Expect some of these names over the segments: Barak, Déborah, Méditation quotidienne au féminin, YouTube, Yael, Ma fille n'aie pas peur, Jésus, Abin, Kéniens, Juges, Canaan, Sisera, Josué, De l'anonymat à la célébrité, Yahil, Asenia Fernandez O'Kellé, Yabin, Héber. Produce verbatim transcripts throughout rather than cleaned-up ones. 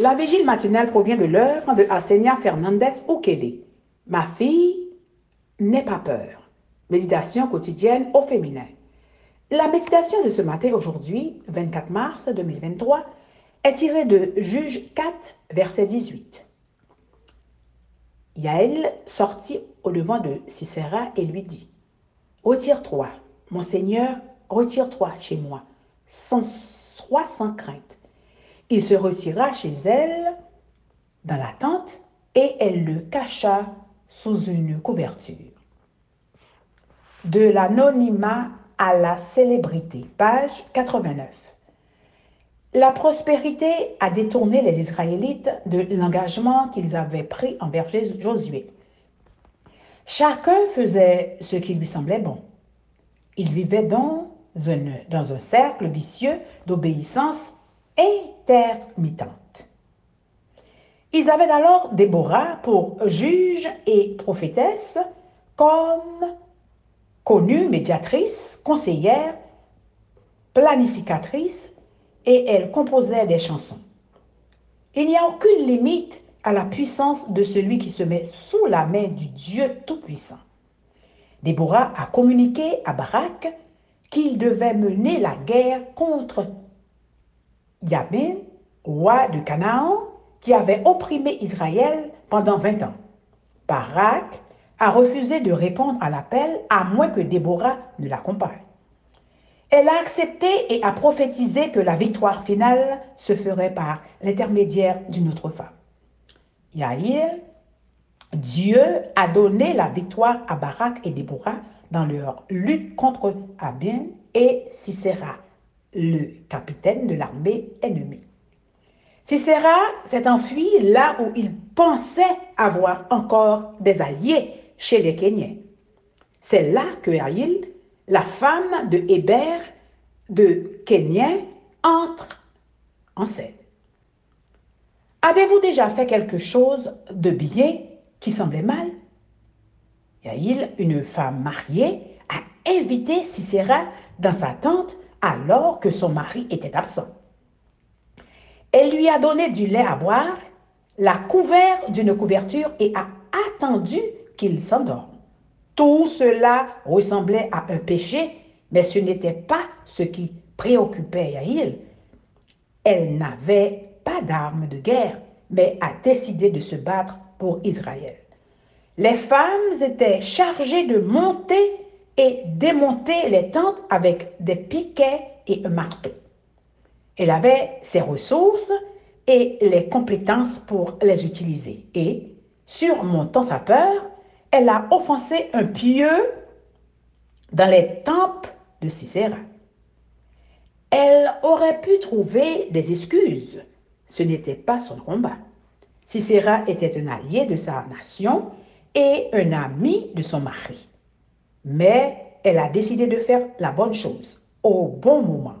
La vigile matinale provient de l'œuvre de Asenia Fernandez O'Kellé. Ma fille n'aie pas peur. Méditation quotidienne au féminin. La méditation de ce matin aujourd'hui, vingt-quatre mars deux mille vingt-trois, est tirée de Juges quatre, verset dix-huit. Yael sortit au devant de Sisera et lui dit « Retire-toi, mon Seigneur, retire-toi chez moi, sans froid, sans crainte. » Il se retira chez elle dans la tente et elle le cacha sous une couverture. De l'anonymat à la célébrité, page quatre-vingt-neuf. La prospérité a détourné les Israélites de l'engagement qu'ils avaient pris envers Josué. Chacun faisait ce qui lui semblait bon. Ils vivaient donc dans un cercle vicieux d'obéissance intermittente. Ils avaient alors Déborah pour juge et prophétesse, comme connue médiatrice, conseillère, planificatrice, et elle composait des chansons. Il n'y a aucune limite à la puissance de celui qui se met sous la main du Dieu Tout-Puissant. Déborah a communiqué à Barak qu'il devait mener la guerre contre Yabin, roi de Canaan, qui avait opprimé Israël pendant vingt ans. Barak a refusé de répondre à l'appel à moins que Déborah ne l'accompagne. Elle a accepté et a prophétisé que la victoire finale se ferait par l'intermédiaire d'une autre femme. Yahil, Dieu a donné la victoire à Barak et Déborah dans leur lutte contre Abin et Sisera, le capitaine de l'armée ennemie. Sisera s'est enfui là où il pensait avoir encore des alliés chez les Kéniens. C'est là que Yael, la femme de Héber, de Kéniens, entre en scène. Avez-vous déjà fait quelque chose de bien qui semblait mal? Yael, une femme mariée, a invité Sisera dans sa tente alors que son mari était absent. Elle lui a donné du lait à boire, l'a couvert d'une couverture et a attendu qu'il s'endorme. Tout cela ressemblait à un péché, mais ce n'était pas ce qui préoccupait Yael. Elle n'avait pas d'armes de guerre, mais a décidé de se battre pour Israël. Les femmes étaient chargées de monter et démonter les tentes avec des piquets et un marteau. Elle avait ses ressources et les compétences pour les utiliser. Et, surmontant sa peur, elle a offensé un pieu dans les temples de Sisera. Elle aurait pu trouver des excuses. Ce n'était pas son combat. Sisera était un allié de sa nation et un ami de son mari. Mais elle a décidé de faire la bonne chose au bon moment.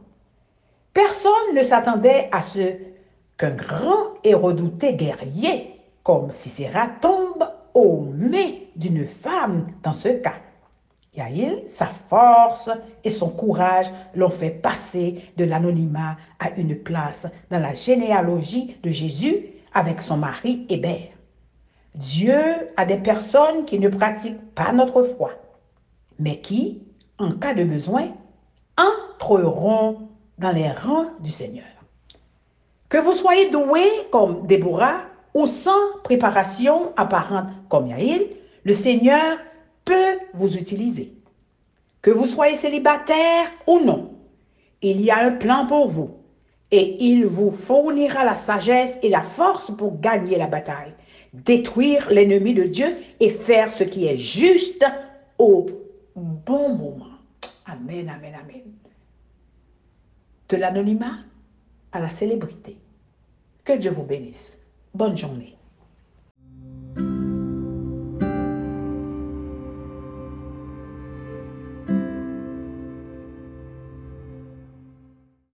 Personne ne s'attendait à ce qu'un grand et redouté guerrier comme Sisera tombe aux mains d'une femme dans ce cas. Yael, sa force et son courage l'ont fait passer de l'anonymat à une place dans la généalogie de Jésus avec son mari Héber. Dieu a des personnes qui ne pratiquent pas notre foi, mais qui, en cas de besoin, entreront dans les rangs du Seigneur. Que vous soyez doué comme Déborah ou sans préparation apparente comme Yael, le Seigneur peut vous utiliser. Que vous soyez célibataire ou non, il y a un plan pour vous et il vous fournira la sagesse et la force pour gagner la bataille, détruire l'ennemi de Dieu et faire ce qui est juste au bon moment. Amen, amen, amen. De l'anonymat à la célébrité. Que Dieu vous bénisse. Bonne journée.